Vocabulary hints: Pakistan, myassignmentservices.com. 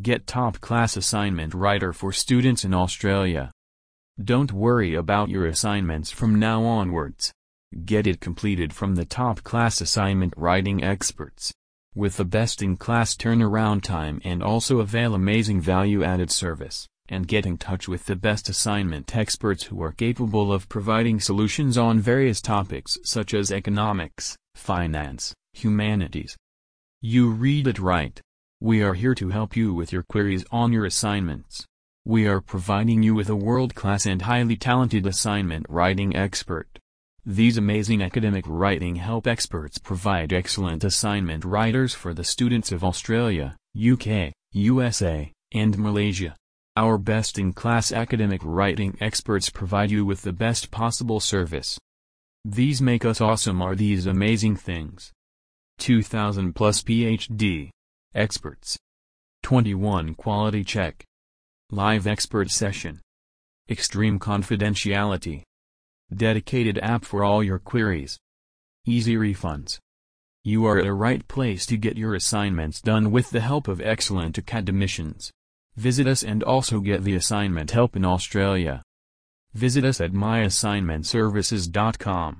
Get top-class assignment writer for students in Australia. Don't worry about your assignments from now onwards. Get it completed from the top-class assignment writing experts. With the best-in-class turnaround time and also avail amazing value-added service, and get in touch with the best assignment experts who are capable of providing solutions on various topics such as economics, finance, humanities. You read it right. We are here to help you with your queries on your assignments. We are providing you with a world-class and highly talented assignment writing expert. These amazing academic writing help experts provide excellent assignment writers for the students of Australia, UK, USA, and Malaysia. Our best-in-class academic writing experts provide you with the best possible service. These make us awesome are these amazing things. 2,000 plus PhD. Experts. 21 Quality check. Live expert session. Extreme confidentiality. Dedicated app for all your queries. Easy refunds. You are at a right place to get your assignments done with the help of excellent academicians. Visit us and also get the assignment help in Australia. Visit us at myassignmentservices.com.